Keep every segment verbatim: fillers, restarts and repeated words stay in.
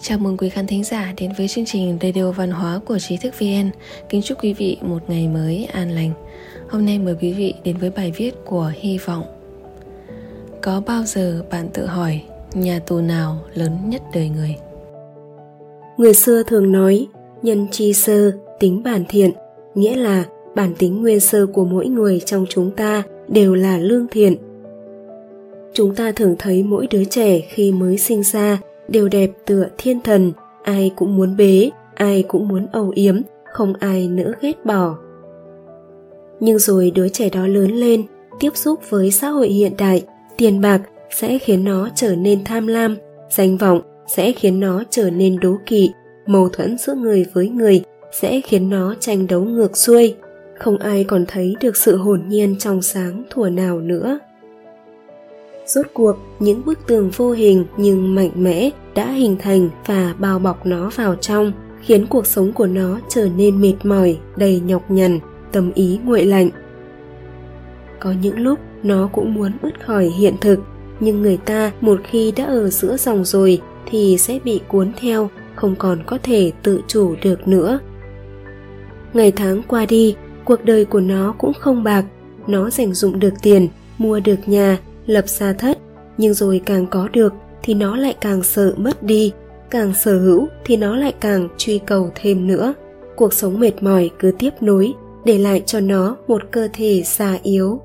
Chào mừng quý khán thính giả đến với chương trình Radio Văn hóa của Trí thức vê en. Kính chúc quý vị một ngày mới an lành. Hôm nay mời quý vị đến với bài viết của Hy vọng. Có bao giờ bạn tự hỏi nhà tù nào lớn nhất đời người? Người xưa thường nói nhân chi sơ, tính bản thiện, nghĩa là bản tính nguyên sơ của mỗi người trong chúng ta đều là lương thiện. Chúng ta thường thấy mỗi đứa trẻ khi mới sinh ra đều đẹp tựa thiên thần, ai cũng muốn bế, ai cũng muốn âu yếm, không ai nỡ ghét bỏ. Nhưng rồi đứa trẻ đó lớn lên, tiếp xúc với xã hội hiện đại, tiền bạc sẽ khiến nó trở nên tham lam, danh vọng sẽ khiến nó trở nên đố kỵ, mâu thuẫn giữa người với người sẽ khiến nó tranh đấu ngược xuôi, không ai còn thấy được sự hồn nhiên trong sáng thuở nào nữa. Rốt cuộc, những bức tường vô hình nhưng mạnh mẽ đã hình thành và bao bọc nó vào trong, khiến cuộc sống của nó trở nên mệt mỏi, đầy nhọc nhằn, tâm ý nguội lạnh. Có những lúc nó cũng muốn bứt khỏi hiện thực, nhưng người ta một khi đã ở giữa dòng rồi thì sẽ bị cuốn theo, không còn có thể tự chủ được nữa. Ngày tháng qua đi, cuộc đời của nó cũng không bạc, nó dành dụm được tiền, mua được nhà, lập gia thất, nhưng rồi càng có được thì nó lại càng sợ mất đi, càng sở hữu thì nó lại càng truy cầu thêm nữa. Cuộc sống mệt mỏi cứ tiếp nối, để lại cho nó một cơ thể già yếu.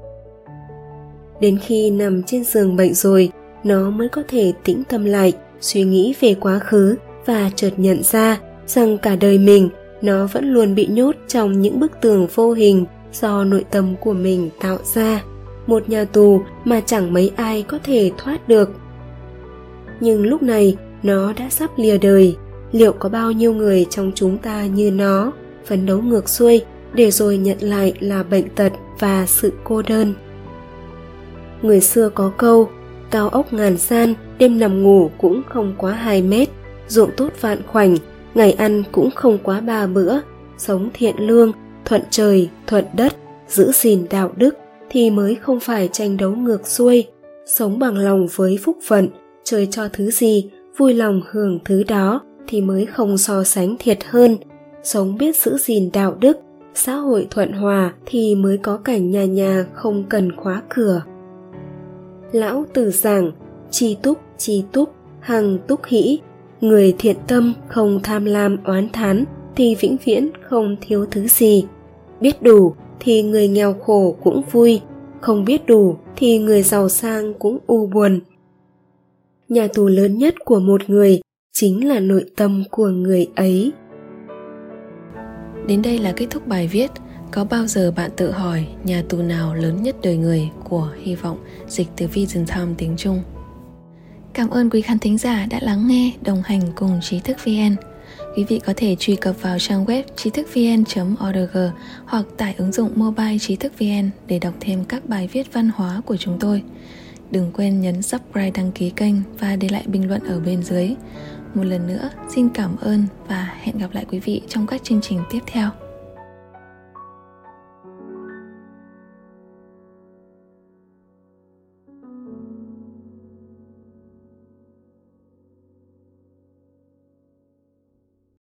Đến khi nằm trên giường bệnh rồi, nó mới có thể tĩnh tâm lại, suy nghĩ về quá khứ và chợt nhận ra rằng cả đời mình nó vẫn luôn bị nhốt trong những bức tường vô hình do nội tâm của mình tạo ra. Một nhà tù mà chẳng mấy ai có thể thoát được. Nhưng lúc này nó đã sắp lìa đời. Liệu có bao nhiêu người trong chúng ta như nó, phấn đấu ngược xuôi để rồi nhận lại là bệnh tật và sự cô đơn? Người xưa có câu, cao ốc ngàn gian, đêm nằm ngủ cũng không quá hai mét, ruộng tốt vạn khoảnh, ngày ăn cũng không quá ba bữa, sống thiện lương, thuận trời, thuận đất, giữ gìn đạo đức thì mới không phải tranh đấu ngược xuôi, sống bằng lòng với phúc phận, trời cho thứ gì, vui lòng hưởng thứ đó thì mới không so sánh thiệt hơn, sống biết giữ gìn đạo đức, xã hội thuận hòa thì mới có cảnh nhà nhà không cần khóa cửa. Lão Tử giảng, tri túc, tri túc, hằng túc hĩ, người thiện tâm không tham lam oán thán thì vĩnh viễn không thiếu thứ gì, biết đủ thì người nghèo khổ cũng vui, không biết đủ thì người giàu sang cũng u buồn. Nhà tù lớn nhất của một người chính là nội tâm của người ấy. Đến đây là kết thúc bài viết Có bao giờ bạn tự hỏi nhà tù nào lớn nhất đời người của Hy vọng, dịch từ Vision Time tiếng Trung. Cảm ơn quý khán thính giả đã lắng nghe, đồng hành cùng Trí thức vê en. Quý vị có thể truy cập vào trang web trí thức vê en chấm org hoặc tải ứng dụng mobile trí thức vê en để đọc thêm các bài viết văn hóa của chúng tôi. Đừng quên nhấn subscribe, đăng ký kênh và để lại bình luận ở bên dưới. Một lần nữa, xin cảm ơn và hẹn gặp lại quý vị trong các chương trình tiếp theo.